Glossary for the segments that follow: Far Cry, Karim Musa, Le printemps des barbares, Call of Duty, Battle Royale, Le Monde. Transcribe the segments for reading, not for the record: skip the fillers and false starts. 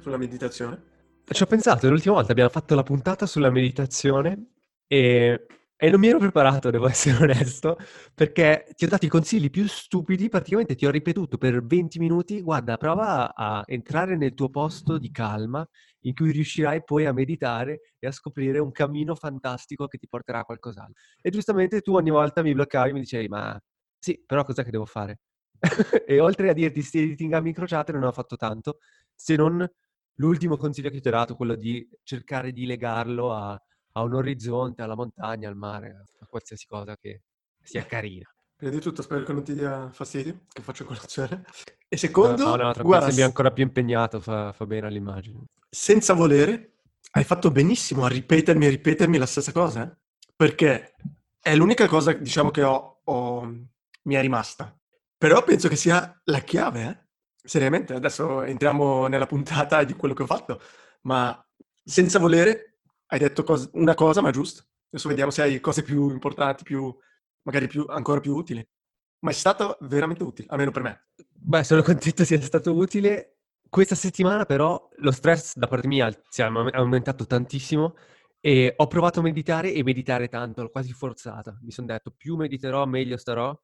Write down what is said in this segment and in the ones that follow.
Sulla meditazione? Ci ho pensato, l'ultima volta abbiamo fatto la puntata sulla meditazione e non mi ero preparato, devo essere onesto, perché ti ho dato i consigli più stupidi, praticamente ti ho ripetuto per 20 minuti, guarda, prova a entrare nel tuo posto di calma in cui riuscirai poi a meditare e a scoprire un cammino fantastico che ti porterà a qualcos'altro. E giustamente tu ogni volta mi bloccavi e mi dicevi, ma sì, però cos'è che devo fare? E oltre a dirti sti editing a incrociate non ho fatto tanto, se non l'ultimo consiglio che ti ho dato, quello di cercare di legarlo a un orizzonte, alla montagna, al mare, a qualsiasi cosa che sia carina. Prima di tutto spero che non ti dia fastidio, che faccio colazione. E secondo, guarda, sembri ancora più impegnato, fa bene all'immagine. Senza volere, hai fatto benissimo a ripetermi la stessa cosa, eh? Perché è l'unica cosa, diciamo, che mi è rimasta. Però penso che sia la chiave, eh? Seriamente, adesso entriamo nella puntata di quello che ho fatto, ma senza volere hai detto una cosa, ma giusto. Adesso vediamo se hai cose più importanti, ancora più utili. Ma è stato veramente utile, almeno per me. Beh, sono contento sia stato utile. Questa settimana però lo stress da parte mia si è aumentato tantissimo e ho provato a meditare e meditare tanto, l'ho quasi forzata. Mi sono detto, più mediterò, meglio starò.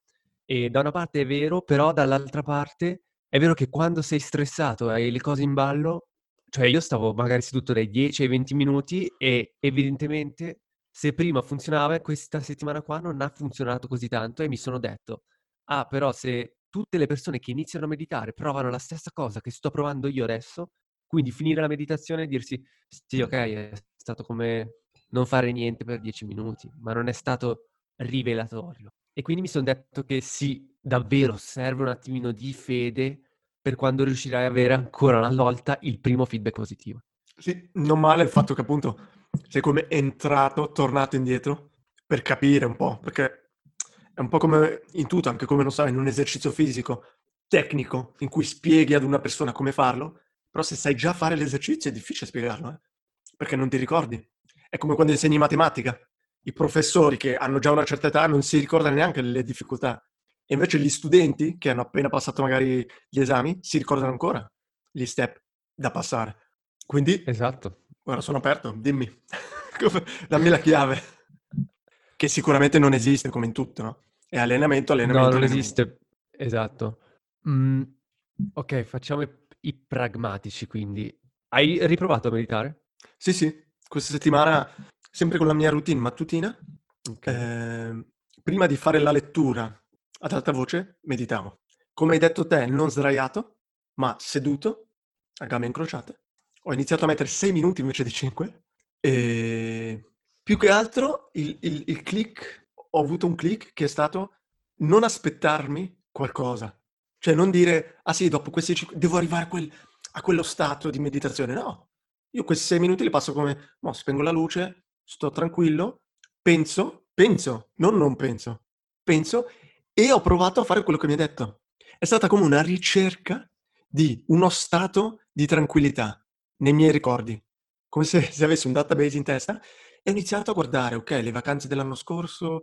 E da una parte è vero, però dall'altra parte... È vero che quando sei stressato e hai le cose in ballo, cioè io stavo magari seduto dai 10 ai 20 minuti e evidentemente se prima funzionava, questa settimana qua non ha funzionato così tanto e mi sono detto, ah però se tutte le persone che iniziano a meditare provano la stessa cosa che sto provando io adesso, quindi finire la meditazione e dirsi sì ok è stato come non fare niente per 10 minuti, ma non è stato rivelatorio. E quindi mi sono detto che sì, davvero serve un attimino di fede per quando riuscirai a avere ancora una volta il primo feedback positivo. Sì, non male il fatto che appunto sei come tornato indietro per capire un po', perché è un po' come in tutto, anche come non sai, in un esercizio fisico tecnico in cui spieghi ad una persona come farlo, però se sai già fare l'esercizio è difficile spiegarlo, perché non ti ricordi. È come quando insegni matematica. I professori che hanno già una certa età non si ricordano neanche le difficoltà. E invece gli studenti, che hanno appena passato magari gli esami, si ricordano ancora gli step da passare. Quindi... Esatto. Ora sono aperto, dimmi. Dammi la chiave. Che sicuramente non esiste, come in tutto, no? È allenamento. No, non esiste. Esatto. Ok, facciamo i pragmatici, quindi. Hai riprovato a meditare? Sì. Questa settimana... Sempre con la mia routine mattutina, prima di fare la lettura ad alta voce, meditavo. Come hai detto te, non sdraiato, ma seduto, a gambe incrociate. Ho iniziato a mettere 6 minuti invece di 5. E più che altro il click, ho avuto un click che è stato non aspettarmi qualcosa. Cioè non dire, ah sì, dopo questi 5 devo arrivare a quello stato di meditazione. No, io questi 6 minuti li passo come, spengo la luce, sto tranquillo, penso e ho provato a fare quello che mi ha detto. È stata come una ricerca di uno stato di tranquillità nei miei ricordi, come se avessi un database in testa e ho iniziato a guardare, ok, le vacanze dell'anno scorso,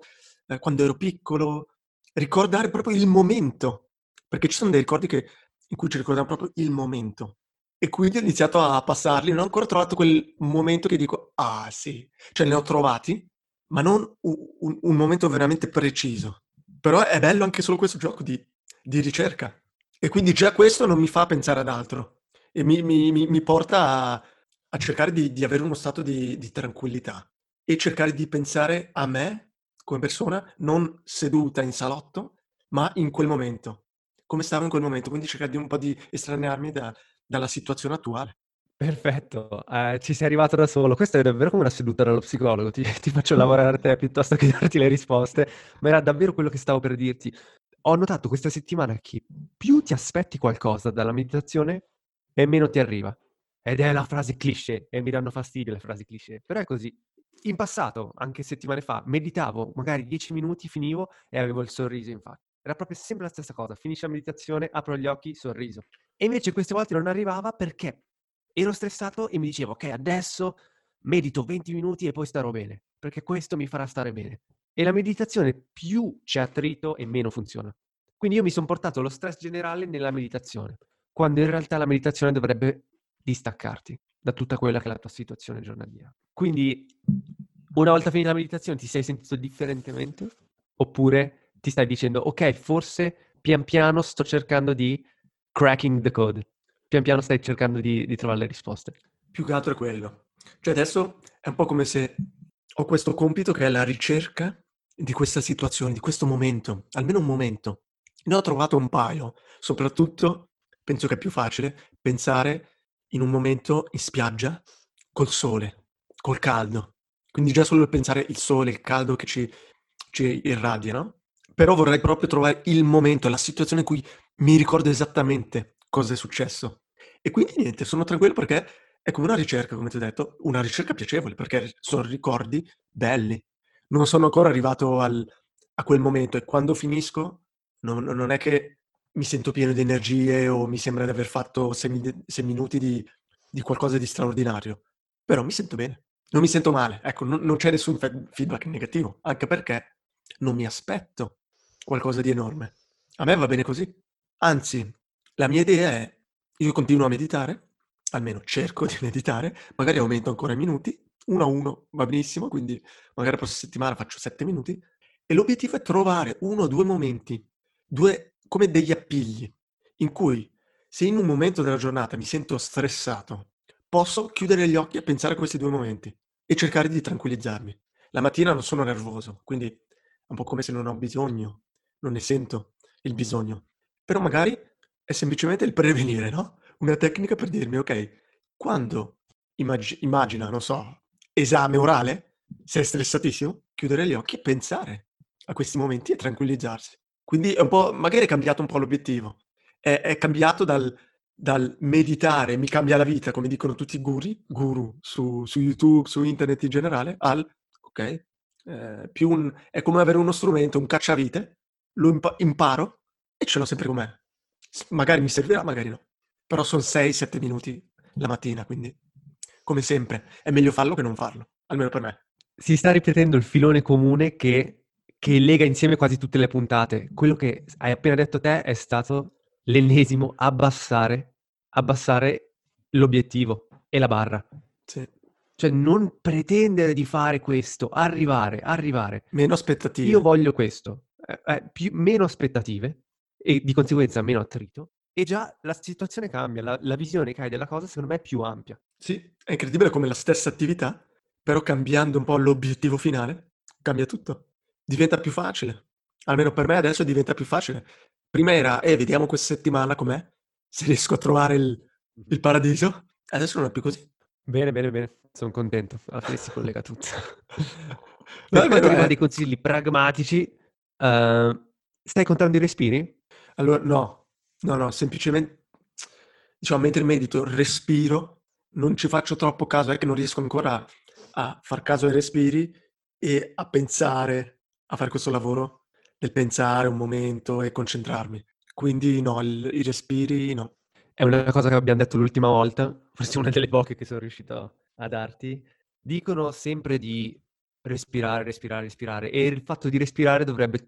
quando ero piccolo, ricordare proprio il momento, perché ci sono dei ricordi in cui ci ricordiamo proprio il momento. E quindi ho iniziato a passarli, non ho ancora trovato quel momento che dico, ah sì, cioè ne ho trovati, ma non un momento veramente preciso. Però è bello anche solo questo gioco di ricerca. E quindi già questo non mi fa pensare ad altro. E mi porta a cercare di avere uno stato di tranquillità. E cercare di pensare a me, come persona, non seduta in salotto, ma in quel momento. Come stavo in quel momento. Quindi cercare di un po' di estranearmi dalla situazione attuale. Perfetto, ci sei arrivato da solo. Questa è davvero come una seduta dallo psicologo, ti faccio lavorare a te piuttosto che darti le risposte, ma era davvero quello che stavo per dirti. ho notato questa settimana che più ti aspetti qualcosa dalla meditazione e meno ti arriva. Ed è la frase cliché, e mi danno fastidio le frasi cliché, però è così. In passato, anche settimane fa, meditavo, magari 10 minuti, finivo e avevo il sorriso in faccia. Era proprio sempre la stessa cosa, finisce la meditazione, apro gli occhi, sorriso. E invece queste volte non arrivava perché ero stressato e mi dicevo, ok, adesso medito 20 minuti e poi starò bene, perché questo mi farà stare bene. E la meditazione più c'è attrito e meno funziona. Quindi io mi sono portato lo stress generale nella meditazione, quando in realtà la meditazione dovrebbe distaccarti da tutta quella che è la tua situazione giornaliera. Quindi una volta finita la meditazione ti sei sentito differentemente? Oppure ti stai dicendo, ok, forse pian piano sto cercando di cracking the code. Pian piano stai cercando di trovare le risposte. Più che altro è quello. Cioè adesso è un po' come se ho questo compito che è la ricerca di questa situazione, di questo momento, almeno un momento. Ne ho trovato un paio. Soprattutto penso che è più facile pensare in un momento in spiaggia, col sole, col caldo. Quindi già solo pensare il sole, il caldo che ci irradia, no? Però vorrei proprio trovare il momento, la situazione in cui mi ricordo esattamente cosa è successo. E quindi niente, sono tranquillo perché è come una ricerca, come ti ho detto, una ricerca piacevole, perché sono ricordi belli. Non sono ancora arrivato a quel momento e quando finisco non è che mi sento pieno di energie o mi sembra di aver fatto 6 minuti di qualcosa di straordinario. Però mi sento bene, non mi sento male. Ecco, non c'è nessun feedback negativo, anche perché non mi aspetto qualcosa di enorme. A me va bene così. Anzi, la mia idea è, io continuo a meditare, almeno cerco di meditare, magari aumento ancora i minuti, 1 a 1 va benissimo, quindi magari la prossima settimana faccio 7 minuti. E l'obiettivo è trovare 1 o 2 momenti, 2 come degli appigli, in cui se in un momento della giornata mi sento stressato, posso chiudere gli occhi e pensare a questi 2 momenti e cercare di tranquillizzarmi. La mattina non sono nervoso, quindi è un po' come se non ho bisogno, non ne sento il bisogno. Però magari è semplicemente il prevenire, no? Una tecnica per dirmi, ok, quando immagina, non so, esame orale, sei stressatissimo, chiudere gli occhi e pensare a questi momenti e tranquillizzarsi. Quindi è un po', magari è cambiato un po' l'obiettivo. È cambiato dal meditare, mi cambia la vita, come dicono tutti i guru su YouTube, su internet in generale, al, ok, è come avere uno strumento, un cacciavite, lo imparo e ce l'ho sempre con me. Magari mi servirà, magari no. Però sono 6-7 minuti la mattina, quindi, come sempre, è meglio farlo che non farlo, almeno per me. Si sta ripetendo il filone comune che lega insieme quasi tutte le puntate. Quello che hai appena detto te è stato l'ennesimo abbassare l'obiettivo e la barra. Sì. Cioè non pretendere di fare questo, arrivare. Meno aspettative. Io voglio questo. Meno aspettative e di conseguenza meno attrito. E già la situazione cambia, la visione che hai della cosa secondo me è più ampia. Sì, è incredibile come la stessa attività, però cambiando un po' l'obiettivo finale, cambia tutto. Diventa più facile. Almeno per me adesso diventa più facile. Prima era, vediamo questa settimana com'è, se riesco a trovare il paradiso. Adesso non è più così. Bene. Sono contento. Alla fine si collega tutto. Per quanto riguarda dei consigli pragmatici, stai contando i respiri? Allora, no. Semplicemente, diciamo, mentre medito, respiro. Non ci faccio troppo caso, è che non riesco ancora a far caso ai respiri e a pensare, a fare questo lavoro del pensare un momento e concentrarmi. Quindi no, i respiri no. È una cosa che abbiamo detto l'ultima volta, forse una delle poche che sono riuscito a darti. Dicono sempre di respirare e il fatto di respirare dovrebbe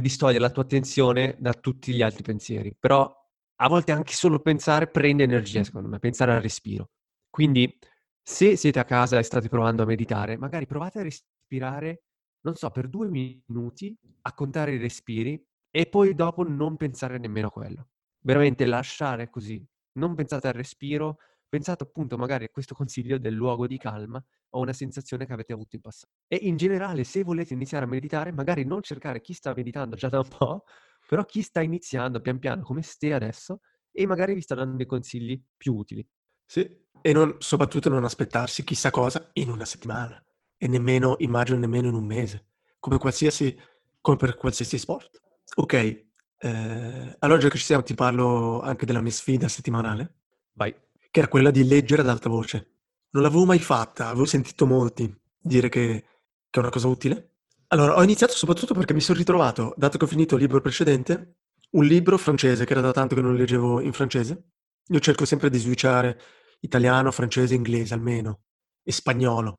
distogliere la tua attenzione da tutti gli altri pensieri. Però a volte anche solo pensare prende energia, secondo me, pensare al respiro. Quindi se siete a casa e state provando a meditare, magari provate a respirare non so, per 2 minuti a contare i respiri e poi dopo non pensare nemmeno a quello. Veramente lasciare così. Non pensate al respiro, pensate appunto magari a questo consiglio del luogo di calma o una sensazione che avete avuto in passato. E in generale, se volete iniziare a meditare, magari non cercare chi sta meditando già da un po', però chi sta iniziando pian piano come stai adesso e magari vi sta dando dei consigli più utili. Sì, e soprattutto non aspettarsi chissà cosa in una settimana. E nemmeno in un mese, come per qualsiasi sport. Ok, allora già che ci siamo ti parlo anche della mia sfida settimanale, Vai. Che era quella di leggere ad alta voce. Non l'avevo mai fatta, avevo sentito molti dire che è una cosa utile. Allora, ho iniziato soprattutto perché mi sono ritrovato, dato che ho finito il libro precedente, un libro francese, che era da tanto che non leggevo in francese. Io cerco sempre di switchare italiano, francese, inglese almeno, e spagnolo.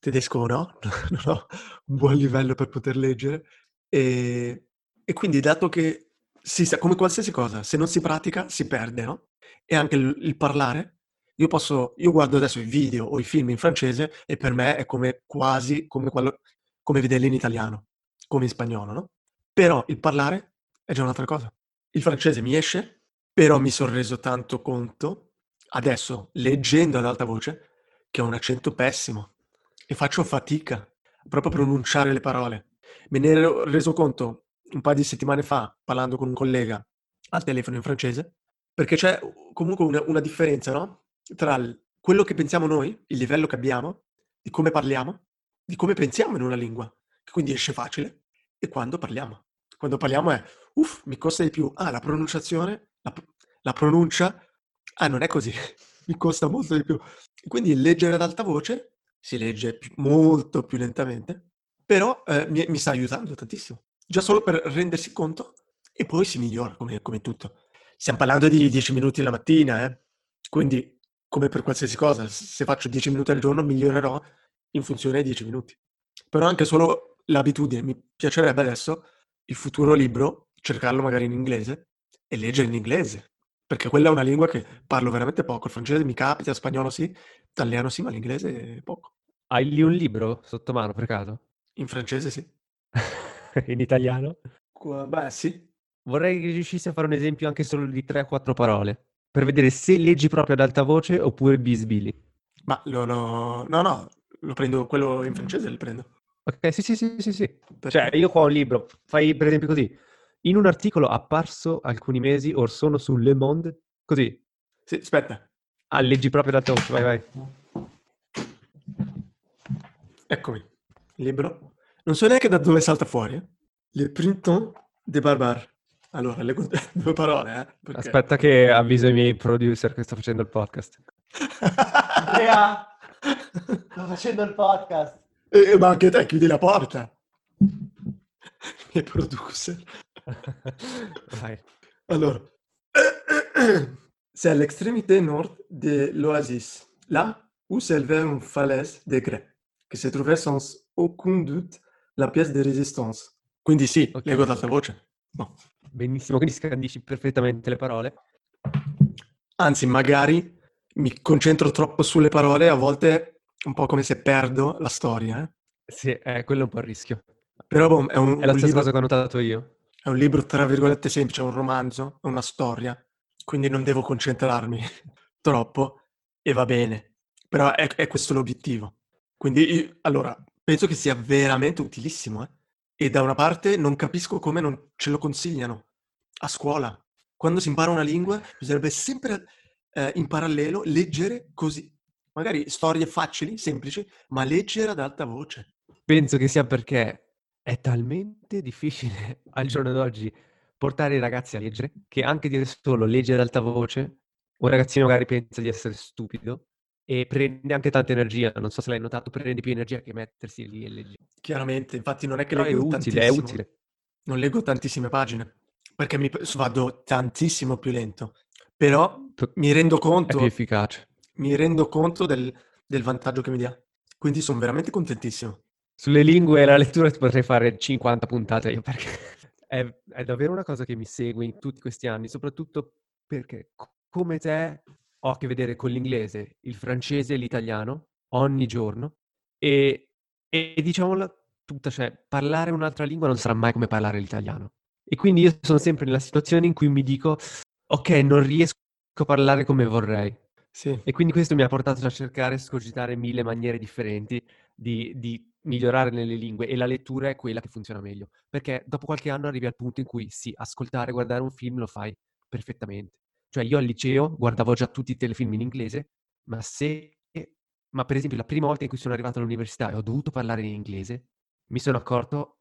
Tedesco no, non ho un buon livello per poter leggere. E quindi dato che si sa, come qualsiasi cosa, se non si pratica si perde, no? E anche il parlare, io guardo adesso i video o i film in francese e per me è come quasi come vederli in italiano, come in spagnolo, no? Però il parlare è già un'altra cosa. Il francese mi esce, però mi sono reso tanto conto, adesso leggendo ad alta voce, che ho un accento pessimo e faccio fatica proprio a pronunciare le parole. Me ne ero reso conto un paio di settimane fa, parlando con un collega al telefono in francese, perché c'è comunque una differenza, no? Tra quello che pensiamo noi, il livello che abbiamo, di come parliamo, di come pensiamo in una lingua, che quindi esce facile, e quando parliamo. Quando parliamo è, mi costa di più. Ah, la pronunciazione, la pronuncia, non è così, mi costa molto di più. E quindi leggere ad alta voce, si legge molto più lentamente, però mi sta aiutando tantissimo. Già solo per rendersi conto e poi si migliora come tutto. Stiamo parlando di 10 minuti la mattina, quindi come per qualsiasi cosa, se faccio 10 minuti al giorno migliorerò in funzione ai 10 minuti. Però anche solo l'abitudine, mi piacerebbe adesso il futuro libro, cercarlo magari in inglese e leggere in inglese, perché quella è una lingua che parlo veramente poco, il francese mi capita, spagnolo sì, italiano sì, ma l'inglese poco. Hai lì un libro sotto mano per caso? In francese sì. In italiano? Beh, sì. Vorrei che riuscissi a fare un esempio anche solo di 3-4 parole, per vedere se leggi proprio ad alta voce oppure bisbili. Ma no, lo prendo, quello in francese lo prendo. Ok, sì. Cioè, io qua ho un libro, fai per esempio così. In un articolo apparso alcuni mesi or sono su Le Monde, così. Sì, aspetta. Ah, leggi proprio ad alta voce, vai. Eccomi, il libro. Non so neanche da dove salta fuori. Le printemps des barbares. Allora, leggo due parole, perché... Aspetta che avviso i miei producer che sto facendo il podcast. Andrea! Sto facendo il podcast! Ma anche te, chiudi la porta! I miei producer. Vai. Allora. C'est à l'extrémité nord de l'oasis, là où s'élevait une falaise de grès, che si trouvait sans aucun doute la pièce de résistance. Quindi sì, okay. Leggo ad alta voce. No. Benissimo, quindi scandisci perfettamente le parole. Anzi, magari mi concentro troppo sulle parole, a volte un po' come se perdo la storia. Sì, quello è un po' il rischio. Però è la stessa cosa che ho notato io. È un libro, tra virgolette, semplice, è un romanzo, è una storia, quindi non devo concentrarmi troppo e va bene. Però è questo l'obiettivo. Quindi, allora, penso che sia veramente utilissimo, E da una parte non capisco come non ce lo consigliano a scuola. Quando si impara una lingua bisognerebbe sempre in parallelo leggere così. Magari storie facili, semplici, ma leggere ad alta voce. Penso che sia perché è talmente difficile al giorno d'oggi portare i ragazzi a leggere che anche dire solo leggere ad alta voce, un ragazzino magari pensa di essere stupido e prende anche tanta energia, non so se l'hai notato, prende più energia che mettersi lì e leggere. Chiaramente, infatti non è che leggo tantissimo. È utile. Non leggo tantissime pagine, perché vado tantissimo più lento. Però mi rendo conto... È più efficace. Mi rendo conto del vantaggio che mi dà. Quindi sono veramente contentissimo. Sulle lingue e la lettura ti potrei fare 50 puntate io, perché è davvero una cosa che mi segue in tutti questi anni, soprattutto perché come te... Ho a che vedere con l'inglese, il francese e l'italiano ogni giorno e diciamola tutta, cioè parlare un'altra lingua non sarà mai come parlare l'italiano. E quindi io sono sempre nella situazione in cui mi dico ok, non riesco a parlare come vorrei. Sì. E quindi questo mi ha portato a cercare e scogitare mille maniere differenti di migliorare nelle lingue e la lettura è quella che funziona meglio. Perché dopo qualche anno arrivi al punto in cui sì, ascoltare, guardare un film lo fai perfettamente. Cioè io al liceo guardavo già tutti i telefilm in inglese, ma per esempio la prima volta in cui sono arrivato all'università e ho dovuto parlare in inglese, mi sono accorto,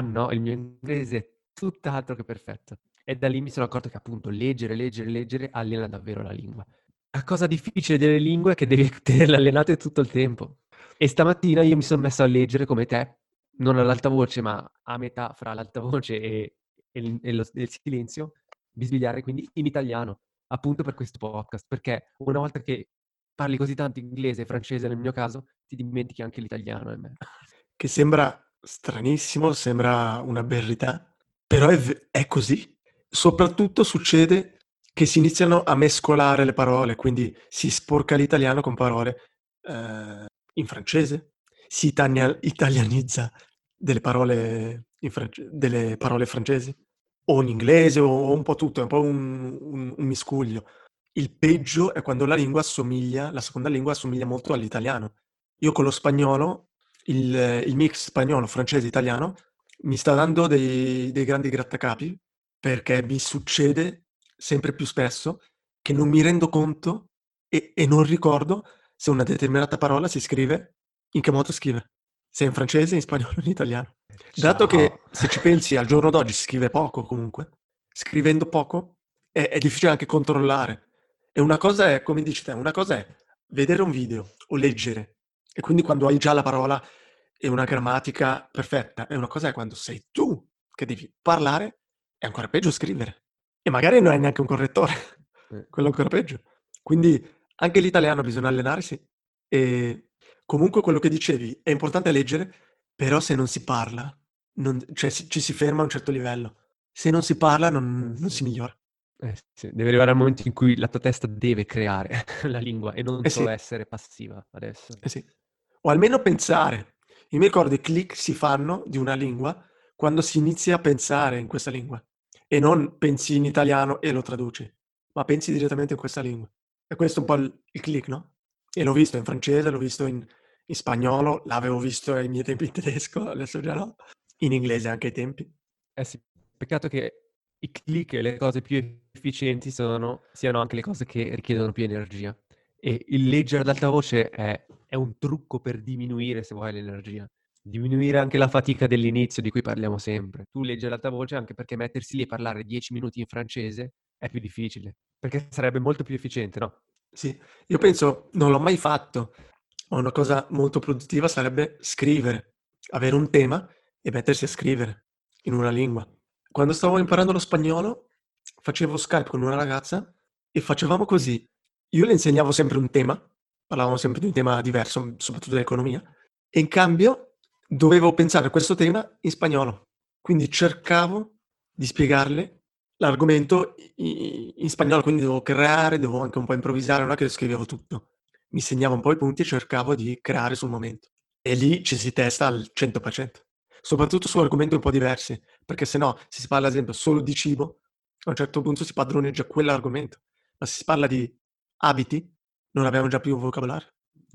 il mio inglese è tutt'altro che perfetto. E da lì mi sono accorto che appunto leggere allena davvero la lingua. La cosa difficile delle lingue è che devi tenerle allenate tutto il tempo. E stamattina io mi sono messo a leggere come te, non all'altavoce, ma a metà fra l'altavoce e il silenzio, bisbigliare quindi in italiano, appunto per questo podcast, perché una volta che parli così tanto inglese e francese nel mio caso, ti dimentichi anche l'italiano. Che sembra stranissimo, sembra una berrità, però è così. Soprattutto succede che si iniziano a mescolare le parole, quindi si sporca l'italiano con parole in francese, si italianizza delle parole francesi, o in inglese, o un po' tutto, è un po' un miscuglio. Il peggio è quando la seconda lingua assomiglia molto all'italiano. Io con lo spagnolo, il mix spagnolo, francese, italiano, mi sta dando dei grandi grattacapi, perché mi succede sempre più spesso che non mi rendo conto e non ricordo se una determinata parola si scrive, in che modo scrive, se in francese, in spagnolo, in italiano. Dato che, se ci pensi, al giorno d'oggi si scrive poco comunque, scrivendo poco è difficile anche controllare. E una cosa è, come dici te, una cosa è vedere un video o leggere, e quindi quando hai già la parola e una grammatica perfetta, e una cosa è quando sei tu che devi parlare, è ancora peggio scrivere. E magari non hai neanche un correttore, quello è ancora peggio. Quindi anche l'italiano bisogna allenarsi, e comunque quello che dicevi, è importante leggere, però se non si parla, ci si ferma a un certo livello. Se non si parla non si migliora. Sì. Deve arrivare al momento in cui la tua testa deve creare la lingua e non solo essere passiva adesso. Sì. O almeno pensare. Io mi ricordo i click si fanno di una lingua quando si inizia a pensare in questa lingua. E non pensi in italiano e lo traduci, ma pensi direttamente in questa lingua. E questo è un po' il click, no? E l'ho visto in francese, l'ho visto in spagnolo, l'avevo visto ai miei tempi in tedesco, adesso già no. In inglese anche ai tempi. Sì. Peccato che i click e le cose più efficienti siano anche le cose che richiedono più energia, e il leggere ad alta voce è un trucco per diminuire, se vuoi, l'energia, diminuire anche la fatica dell'inizio di cui parliamo sempre. Tu leggi ad alta voce anche perché mettersi lì e parlare 10 minuti in francese è più difficile, perché sarebbe molto più efficiente, no? Sì, io penso, non l'ho mai fatto, ma una cosa molto produttiva sarebbe scrivere, avere un tema e mettersi a scrivere in una lingua. Quando stavo imparando lo spagnolo, facevo Skype con una ragazza e facevamo così. Io le insegnavo sempre un tema, parlavamo sempre di un tema diverso, soprattutto dell'economia, e in cambio dovevo pensare a questo tema in spagnolo. Quindi cercavo di spiegarle l'argomento in spagnolo, quindi dovevo creare, dovevo anche un po' improvvisare, non è che scrivevo tutto. Mi segnavo un po' i punti e cercavo di creare sul momento. E lì ci si testa al 100%. Soprattutto su argomenti un po' diversi, perché se no, se si parla ad esempio solo di cibo, a un certo punto si padroneggia quell'argomento, ma se si parla di abiti non abbiamo già più vocabolario,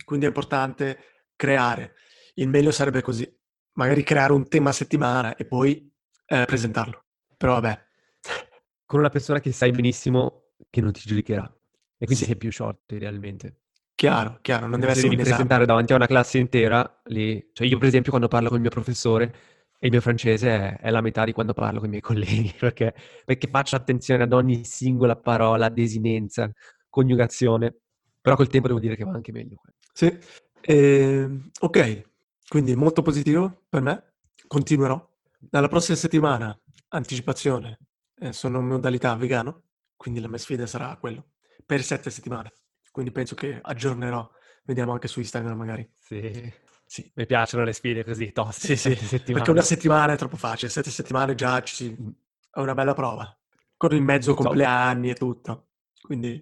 quindi è importante creare. Il meglio sarebbe così, magari creare un tema a settimana e poi presentarlo, però vabbè. Con una persona che sai benissimo che non ti giudicherà, e quindi sei più short realmente. Chiaro, non deve essere un esame. Se devi presentare davanti a una classe intera, lì, cioè io per esempio quando parlo con il mio professore, il mio francese è la metà di quando parlo con i miei colleghi, perché faccio attenzione ad ogni singola parola, desinenza, coniugazione, però col tempo devo dire che va anche meglio. Sì, ok, quindi molto positivo per me, continuerò. Dalla prossima settimana, anticipazione, sono in modalità vegano, quindi la mia sfida sarà quello, per 7 settimane. Quindi penso che aggiornerò, vediamo anche su Instagram magari. Sì. Mi piacciono le sfide così toste. Sì. Perché una settimana è troppo facile, 7 settimane già è una bella prova. Con in mezzo compleanni e tutto, quindi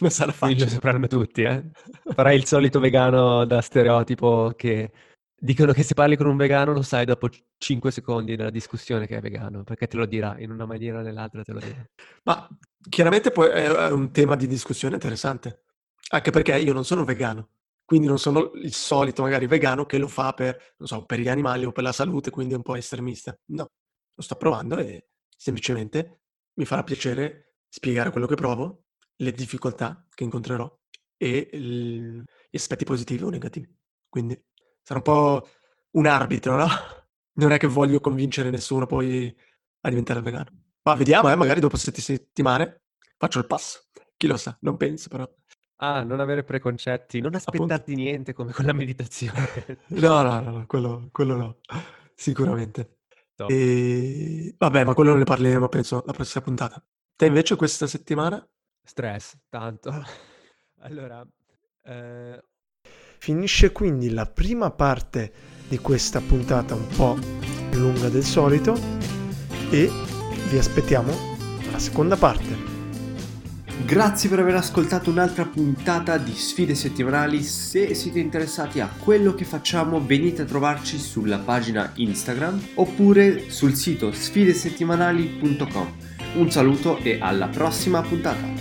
non sarà facile. Lo sapranno tutti, eh? Farai il solito vegano da stereotipo che dicono che se parli con un vegano lo sai dopo 5 secondi della discussione che è vegano, perché te lo dirà in una maniera o nell'altra, te lo dirà. Ma chiaramente poi è un tema di discussione interessante. Anche perché io non sono vegano, quindi non sono il solito magari vegano che lo fa per, non so, per gli animali o per la salute, quindi è un po' estremista. No, lo sto provando e semplicemente mi farà piacere spiegare quello che provo, le difficoltà che incontrerò e gli aspetti positivi o negativi. Quindi sarà un po' un arbitro, no? Non è che voglio convincere nessuno poi a diventare vegano. Ma vediamo, magari dopo 7 settimane faccio il passo. Chi lo sa, non penso però. Ah, non avere preconcetti, non aspettarti niente come con la meditazione. No, quello no, sicuramente. No. E... vabbè, ma quello ne parleremo, penso, la prossima puntata. Te invece questa settimana? Stress, tanto. Allora... Finisce quindi la prima parte di questa puntata un po' più lunga del solito e vi aspettiamo la seconda parte. Grazie per aver ascoltato un'altra puntata di Sfide Settimanali. Se siete interessati a quello che facciamo, venite a trovarci sulla pagina Instagram oppure sul sito sfidesettimanali.com. Un saluto e alla prossima puntata.